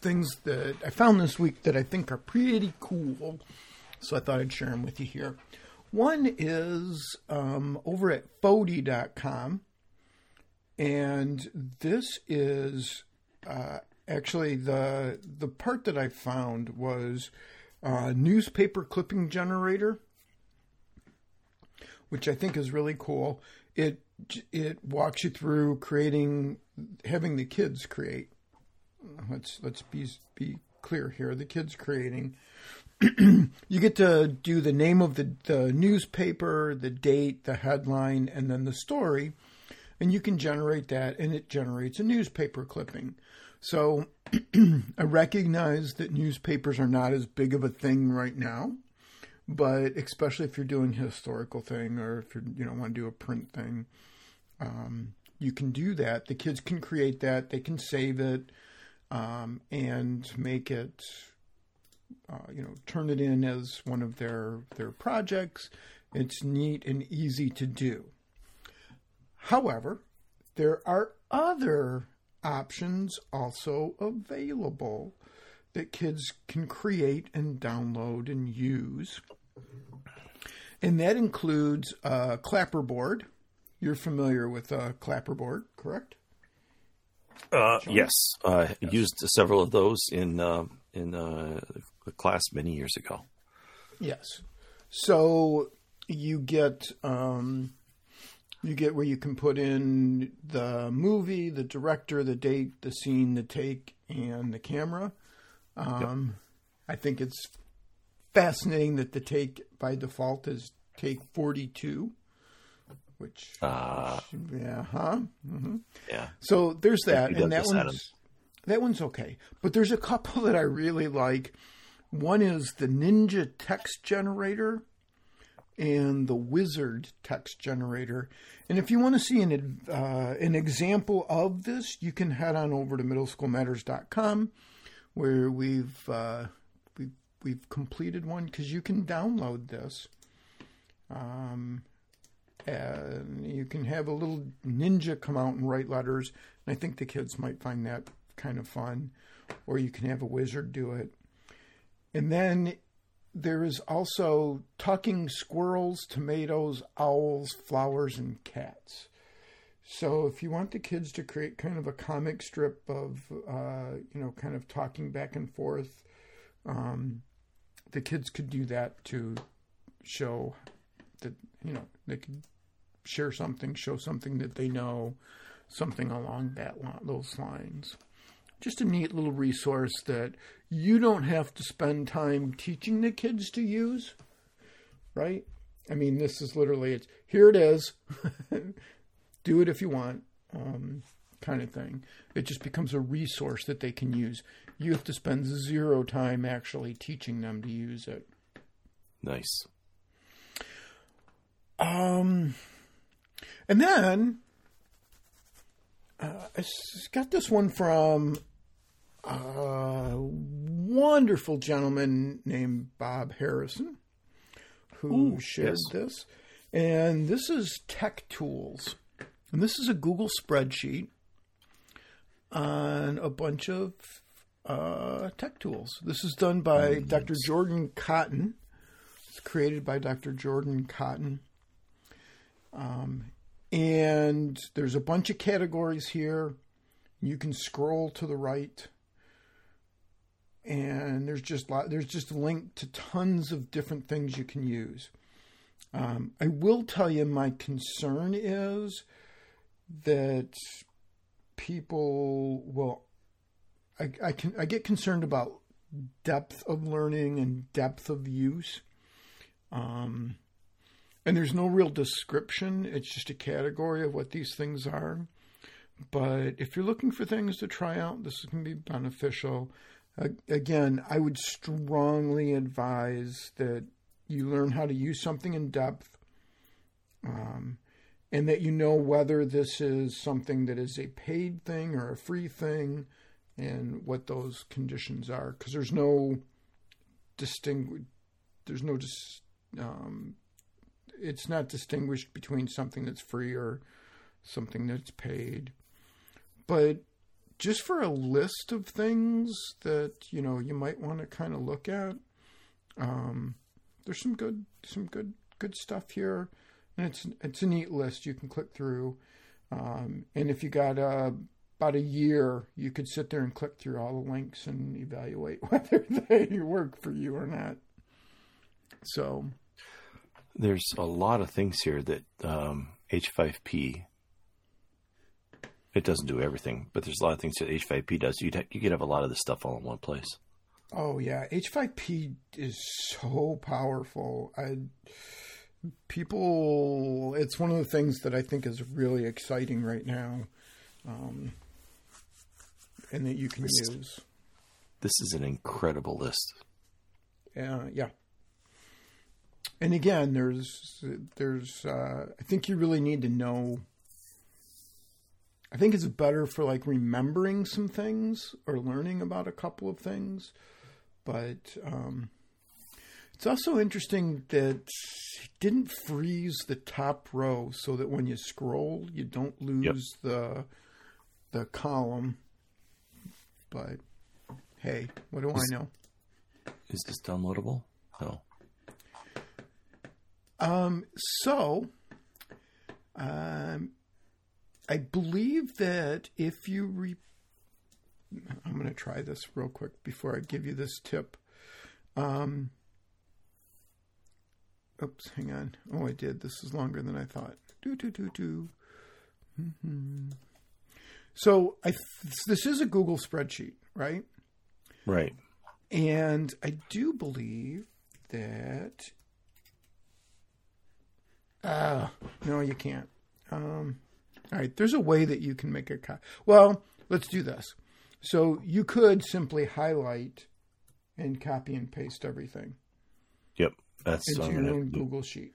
things that I found this week that I think are pretty cool. So I thought I'd share them with you here. One is um, over at F O D Y dot com. And this is... Uh, Actually, the the part that I found was uh, newspaper clipping generator, which I think is really cool. It it walks you through creating, having the kids create. Let's let's be be clear here. The kids creating. You get to do the name of the, the newspaper, the date, the headline, and then the story, and you can generate that, and it generates a newspaper clipping. So I recognize that newspapers are not as big of a thing right now, but especially if you're doing a historical thing or if you're, you know, want to do a print thing, um, you can do that. The kids can create that. They can save it um, and make it, uh, you know, turn it in as one of their, their projects. It's neat and easy to do. However, there are other options also available that kids can create and download and use. And that includes uh, clapperboard. You're familiar with uh, clapperboard, correct? Uh, yes. Uh, yes. I used several of those in, uh, in uh, a class many years ago. Yes. So you get um, you get where you can put in the movie, the director, the date, the scene, the take, and the camera. Um, yep. I think it's fascinating that the take by default is take forty-two, which, uh, which yeah, huh? Mm-hmm. Yeah. So there's that, and that one's, that one's okay. But there's a couple that I really like. One is the Ninja text generator and the Wizard text generator. And if you want to see an uh, an example of this, you can head on over to middle school matters dot com, where we've uh, we've we've completed one, because you can download this. Um, and you can have a little ninja come out and write letters, and I think the kids might find that kind of fun. Or you can have a wizard do it. And then there is also talking squirrels, tomatoes, owls, flowers, and cats. So if you want the kids to create kind of a comic strip of, uh, you know, kind of talking back and forth, um, the kids could do that to show that, you know, they could share something, show something that they know, something along that line, those lines. Just a neat little resource that you don't have to spend time teaching the kids to use, right? I mean, this is literally, it's here it is. Do it if you want, um, kind of thing. It just becomes a resource that they can use. You have to spend zero time actually teaching them to use it. Nice. Um, and then... Uh, I got this one from a wonderful gentleman named Bob Harrison, who Ooh, shared yes. this. And this is Tech Tools. And this is a Google spreadsheet on a bunch of uh, tech tools. This is done by oh, Doctor Nice. Jordan Cotton. It's created by Doctor Jordan Cotton. Um. And there's a bunch of categories here. You can scroll to the right. And there's just lot, there's just a link to tons of different things you can use. Um, I will tell you, my concern is that people will... I, I can I get concerned about depth of learning and depth of use. Um And there's no real description. It's just a category of what these things are. But if you're looking for things to try out, this can be beneficial. Uh, again, I would strongly advise that you learn how to use something in depth, um, and that you know whether this is something that is a paid thing or a free thing and what those conditions are. Because there's no distingu- there's no dis- um it's not distinguished between something that's free or something that's paid. But just for a list of things that, you know, you might want to kind of look at, um, there's some good, some good, good stuff here. And it's, it's a neat list. You can click through. Um, and if you got a, about a year, you could sit there and click through all the links and evaluate whether they work for you or not. So, there's a lot of things here that um, H five P, it doesn't do everything, but there's a lot of things that H five P does. You'd ha- you could have a lot of this stuff all in one place. Oh, yeah. H five P is so powerful. I, people, it's one of the things that I think is really exciting right now, um, and that you can this, use. This is an incredible list. Uh, yeah. And again, there's, there's, uh, I think you really need to know, I think it's better for like remembering some things or learning about a couple of things, but, um, it's also interesting that he didn't freeze the top row so that when you scroll, you don't lose yep. the, the column, but hey, what do is, I know? Is this downloadable? No. Um, so, um, I believe that if you, re- I'm going to try this real quick before I give you this tip. Um, Oops, hang on. Oh, I did. This is longer than I thought. Do, do, do, do. Mm-hmm. So I th- this is a Google spreadsheet, right? Right. And I do believe that... Ah, uh, no, you can't. Um, all right. There's a way that you can make a copy. Well, let's do this. So you could simply highlight and copy and paste everything. Yep. That's into your own Google Sheet.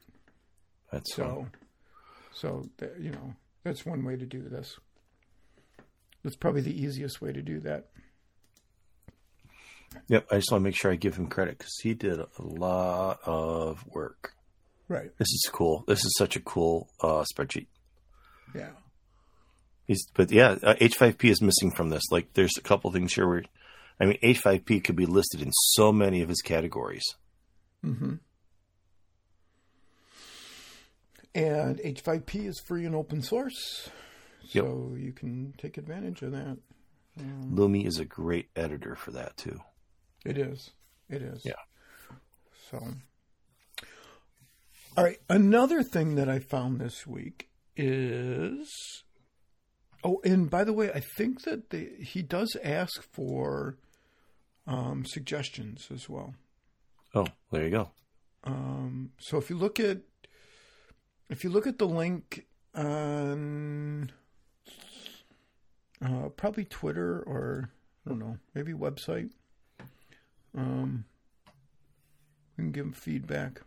That's so. So, that, you know, that's one way to do this. That's probably the easiest way to do that. Yep. I just want to make sure I give him credit because he did a lot of work. Right. This is cool. This is such a cool uh, spreadsheet. Yeah. He's, but yeah, uh, H five P is missing from this. Like, there's a couple things here where, I mean, H five P could be listed in so many of his categories. Mm-hmm. And H five P is free and open source, so yep. You can take advantage of that. Um, Lumi is a great editor for that too. It is. It is. Yeah. So. All right. Another thing that I found this week is, oh, and by the way, I think that the, he does ask for um, suggestions as well. Oh, there you go. Um, so if you look at, if you look at the link on uh, probably Twitter or I don't know, maybe website, um, we can give him feedback.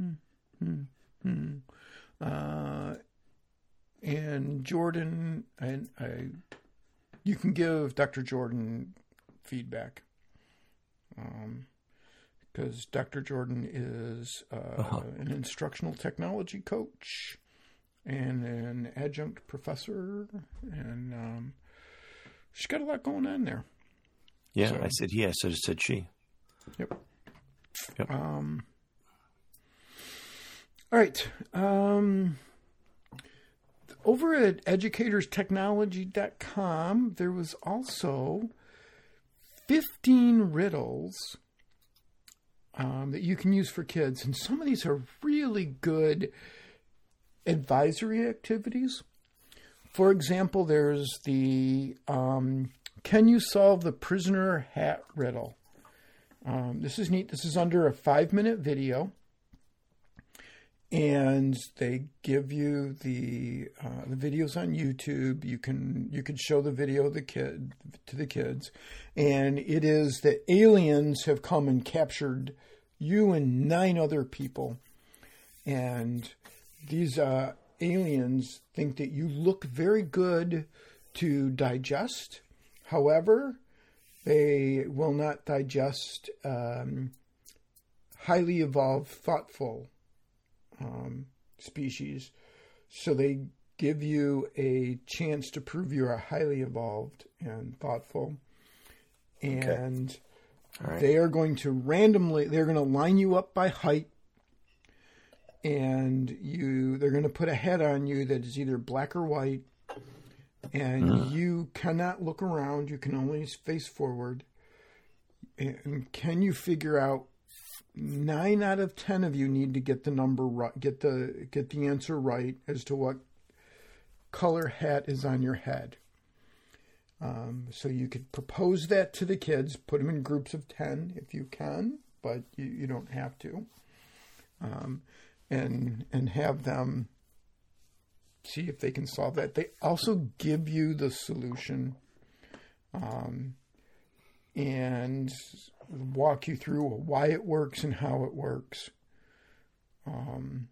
Hmm, hmm, hmm. Uh, and Jordan, I, I, you can give Doctor Jordan feedback, um, because Doctor Jordan is uh, uh-huh. an instructional technology coach and an adjunct professor, and um, she's got a lot going on there. Yeah, so, I said he. I said, said she. Yep. Yep. Um. All right. Um, over at educators technology dot com, there was also fifteen riddles um, that you can use for kids. And some of these are really good advisory activities. For example, there's the um, Can You Solve the Prisoner Hat Riddle? Um, this is neat. This is under a five-minute video. And they give you the uh, the videos on YouTube. You can you can show the video the kid to the kids, and it is that aliens have come and captured you and nine other people, and these uh, aliens think that you look very good to digest. However, they will not digest um, highly evolved, thoughtful. Um, species. So they give you a chance to prove you are highly evolved and thoughtful. And okay. Right. They are going to randomly, they're going to line you up by height, and you, they're going to put a hat on you that is either black or white, and uh. you cannot look around. You can only face forward. And can you figure out? Nine out of ten of you need to get the number right, get the get the answer right as to what color hat is on your head. Um, so you could propose that to the kids, put them in groups of ten if you can, but you, you don't have to, um, and and have them see if they can solve that. They also give you the solution, um, and. Walk you through why it works and how it works. Um,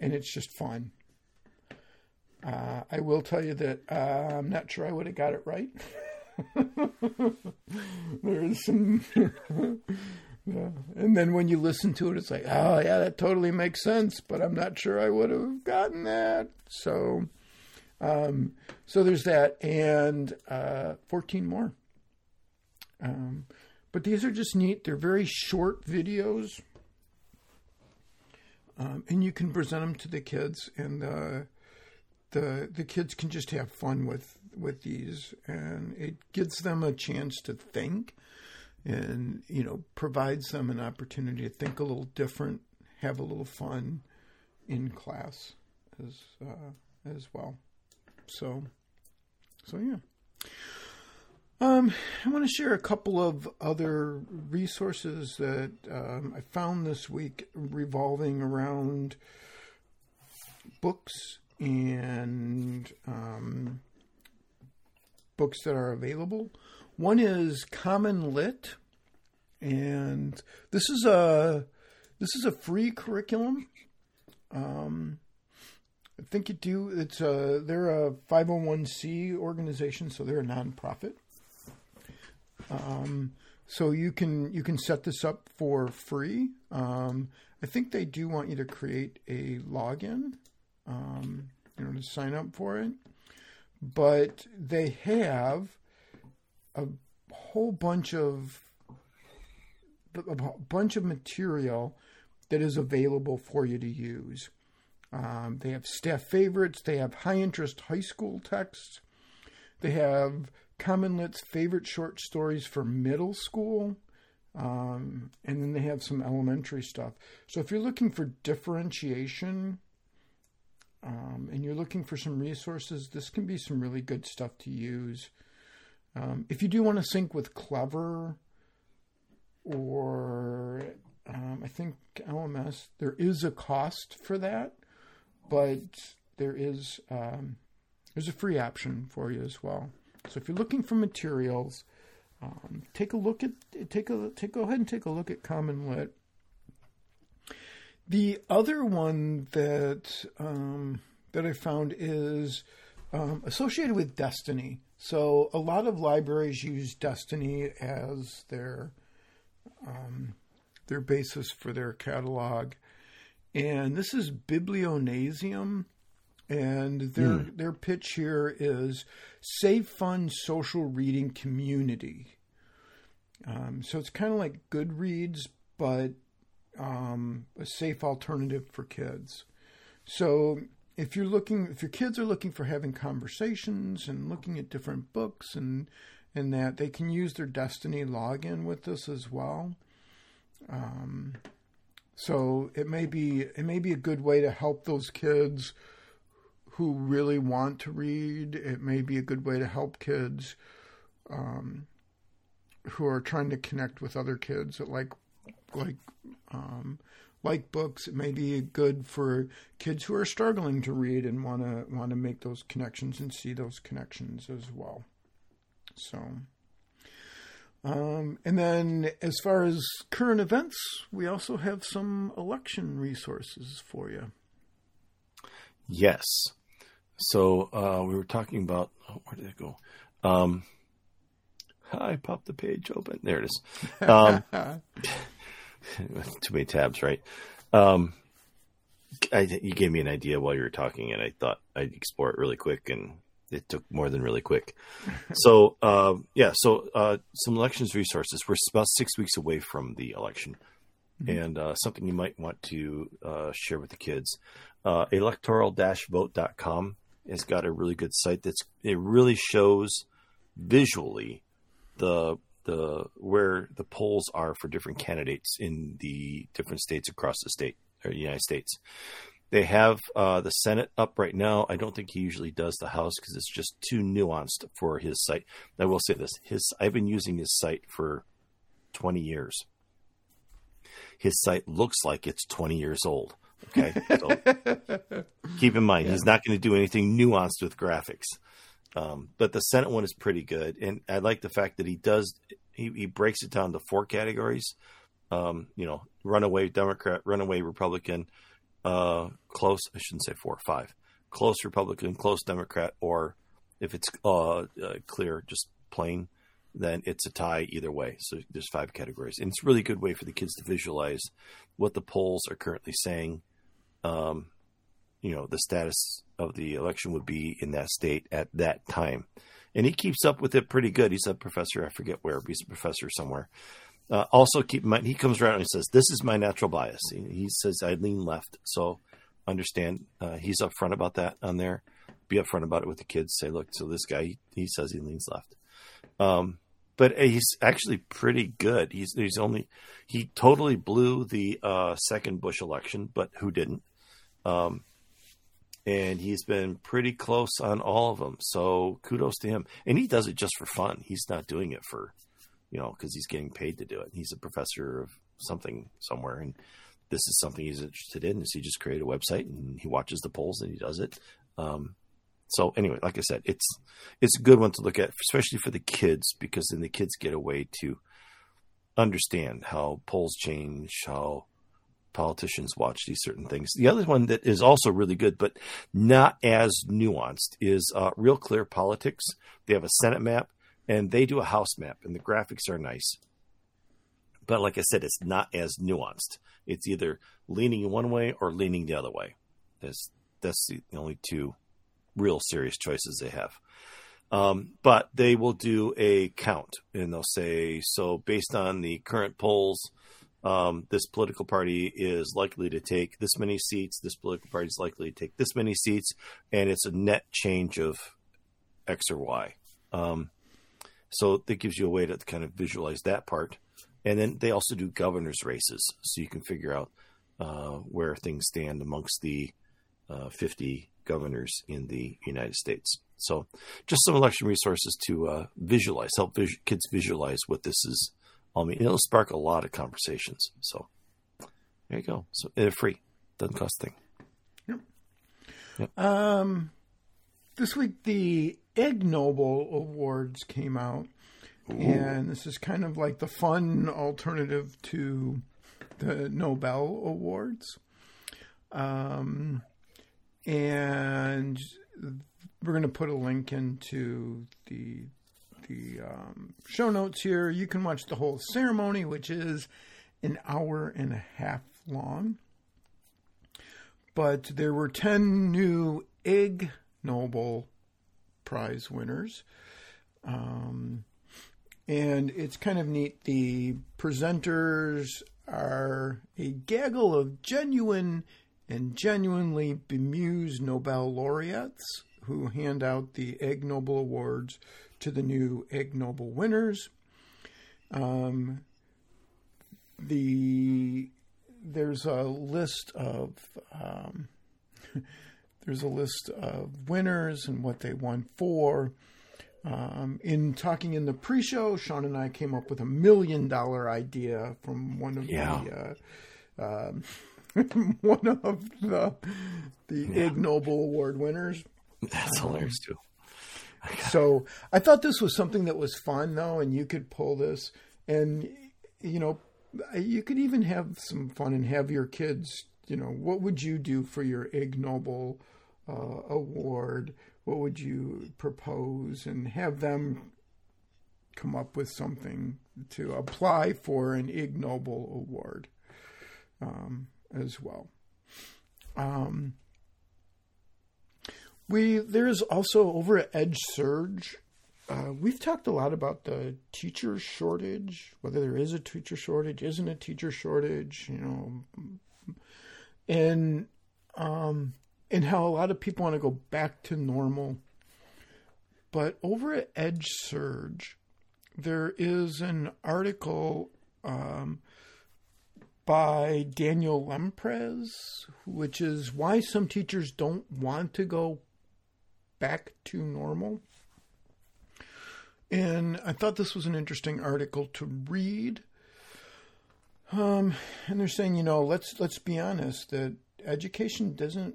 and it's just fun. Uh, I will tell you that uh, I'm not sure I would have got it right. There's some... yeah. And then when you listen to it, it's like, oh, yeah, that totally makes sense, but I'm not sure I would have gotten that. So, um, so there's that. And uh, fourteen more. Um But these are just neat. They're very short videos. Um, and you can present them to the kids. And uh, the the kids can just have fun with, with these. And it gives them a chance to think. and, you know, provides them an opportunity to think a little different, have a little fun in class as uh, as well. So, so yeah. Um, I want to share a couple of other resources that um, I found this week revolving around books and um, books that are available. One is Common Lit, and this is a this is a free curriculum. Um, I think you do. It's a they're a five oh one c organization, so they're a nonprofit. Um, so you can you can set this up for free. Um, I think they do want you to create a login, um, you know, to sign up for it. But they have a whole bunch of a bunch of material that is available for you to use. Um, they have staff favorites. They have high interest high school texts. They have Common Lit's favorite short stories for middle school. Um, and then they have some elementary stuff. So if you're looking for differentiation um, and you're looking for some resources, this can be some really good stuff to use. Um, if you do want to sync with Clever or um, I think L M S, there is a cost for that, but there is um, there's a free option for you as well. So if you're looking for materials, um, take a look at take a take go ahead and take a look at Common Lit. The other one that um, that I found is um, associated with Destiny. So a lot of libraries use Destiny as their um, their basis for their catalog, and this is Biblionasium. And their mm. their pitch here is safe, fun, social reading community. Um, so it's kind of like Goodreads, but um, a safe alternative for kids. So if you're looking, if your kids are looking for having conversations and looking at different books and and that, they can use their Destiny login with this as well. Um, so it may be it may be a good way to help those kids who really want to read. It may be a good way to help kids um, who are trying to connect with other kids that like like um, like books. It may be good for kids who are struggling to read and want to want to make those connections and see those connections as well. So, um, and then as far as current events, we also have some election resources for you. Yes. So uh, we were talking about, oh, where did it go? Um, I popped the page open. There it is. Um, too many tabs, right? Um, I, you gave me an idea while you were talking, and I thought I'd explore it really quick, and it took more than really quick. so, uh, yeah, so uh, some elections resources. We're about six weeks away from the election, mm-hmm. and uh, something you might want to uh, share with the kids. Uh, electoral dash vote dot com has got a really good site that's it really shows visually the the where the polls are for different candidates in the different states across the state or the United States. They have uh, the Senate up right now. I don't think he usually does the House because it's just too nuanced for his site. I will say this: his I've been using his site for twenty years. His site looks like it's twenty years old. Okay, so keep in mind, yeah. he's not going to do anything nuanced with graphics. Um, but the Senate one is pretty good. And I like the fact that he does, he, he breaks it down to four categories. Um, you know, runaway Democrat, runaway Republican, uh, close, I shouldn't say four, five, close Republican, close Democrat, or if it's uh, uh, clear, just plain, then it's a tie either way. So there's five categories. And it's a really good way for the kids to visualize what the polls are currently saying. Um, you know, the status of the election would be in that state at that time. And he keeps up with it pretty good. He's a professor. I forget where, but he's a professor somewhere. Uh, also keep in mind, he comes around and he says, this is my natural bias. He says, I lean left. So understand, uh, he's upfront about that on there. Be upfront about it with the kids. Say, look, so this guy, he, he says he leans left. Um, But he's actually pretty good. He's he's only he totally blew the uh, second Bush election, but who didn't? Um, and he's been pretty close on all of them. So kudos to him. And he does it just for fun. He's not doing it for, you know, because he's getting paid to do it. He's a professor of something somewhere, and this is something he's interested in. Is he just created a website and he watches the polls and he does it? Um, So anyway, like I said, it's it's a good one to look at, especially for the kids, because then the kids get a way to understand how polls change, how politicians watch these certain things. The other one that is also really good, but not as nuanced, is uh, Real Clear Politics. They have a Senate map, and they do a House map, and the graphics are nice. But like I said, it's not as nuanced. It's either leaning one way or leaning the other way. That's, that's the only two real serious choices they have. Um, but they will do a count, and they'll say, so based on the current polls, um, this political party is likely to take this many seats. This political party is likely to take this many seats, and it's a net change of X or Y. Um, so that gives you a way to kind of visualize that part. And then they also do governors' races. So you can figure out, uh, where things stand amongst the, uh, fifty governors in the United States. So just some election resources to uh, visualize, help vis- kids visualize what this is. I mean, it'll spark a lot of conversations. So there you go. So they're free. Doesn't cost a thing. Yep. Yep. Um, this week, the Ig Nobel Awards came out. Ooh. And this is kind of like the fun alternative to the Nobel Awards. Um, And we're going to put a link into the the um, show notes here. You can watch the whole ceremony, which is an hour and a half long. But there were ten new Ig Nobel Prize winners. Um, and it's kind of neat. The presenters are a gaggle of genuine and genuinely bemused Nobel laureates who hand out the Ig Nobel Awards to the new Ig Nobel winners. Um, the there's a list of um, there's a list of winners and what they won for. Um, in talking in the pre-show, Sean and I came up with a million dollar idea from one of yeah. the. Uh, um, one of the the yeah. Ig Nobel Award winners. That's hilarious too. So I thought this was something that was fun though, and you could pull this, and you know, you could even have some fun and have your kids. You know, what would you do for your Ig Nobel uh, Award? What would you propose, and have them come up with something to apply for an Ig Nobel Award. Um, as well. Um, we, there's also over at Edge Surge, uh, we've talked a lot about the teacher shortage, whether there is a teacher shortage, isn't a teacher shortage, you know, and, um, and how a lot of people want to go back to normal. But over at Edge Surge, there is an article, um, by Daniel Lemprez, which is why some teachers don't want to go back to normal. And I thought this was an interesting article to read. Um, and they're saying, you know, let's let's be honest, that education doesn't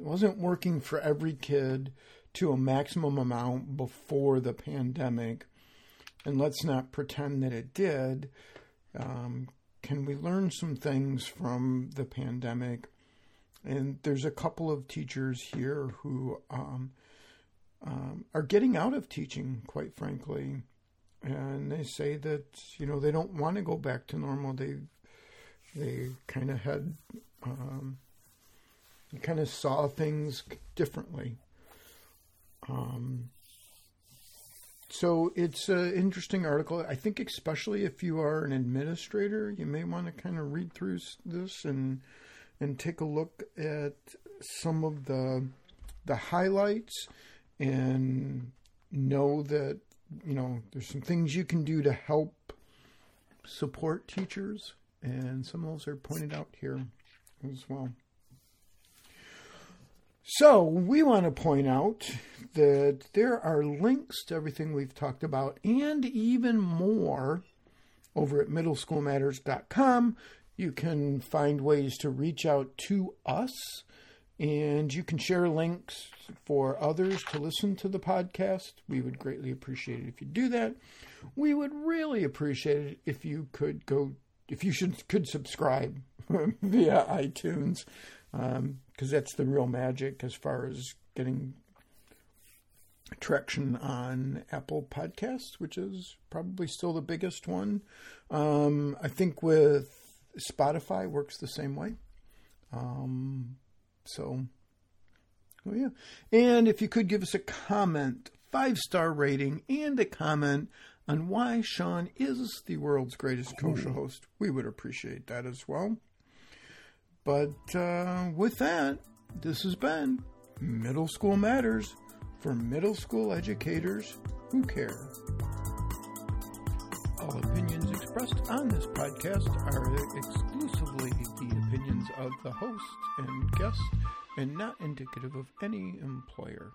wasn't working for every kid to a maximum amount before the pandemic. And let's not pretend that it did. Um Can we learn some things from the pandemic? And there's a couple of teachers here who um, um, are getting out of teaching, quite frankly. And they say that, you know, they don't want to go back to normal. They they kind of had, um, kind of saw things differently. Um, So it's an interesting article. I think especially if you are an administrator, you may want to kind of read through this and and take a look at some of the the highlights and know that you know, there's some things you can do to help support teachers, and some of those are pointed out here as well. So we want to point out that there are links to everything we've talked about and even more over at middle school matters dot com. You can find ways to reach out to us, and you can share links for others to listen to the podcast. We would greatly appreciate it if you do that. We would really appreciate it if you could go, if you should could subscribe via iTunes. Um, because that's the real magic as far as getting traction on Apple Podcasts, which is probably still the biggest one. Um, I think with Spotify works the same way. Um, so, oh yeah. And if you could give us a comment, five-star rating, and a comment on why Sean is the world's greatest kosher host, we would appreciate that as well. But uh, with that, this has been Middle School Matters for middle school educators who care. All opinions expressed on this podcast are exclusively the opinions of the host and guests and not indicative of any employer.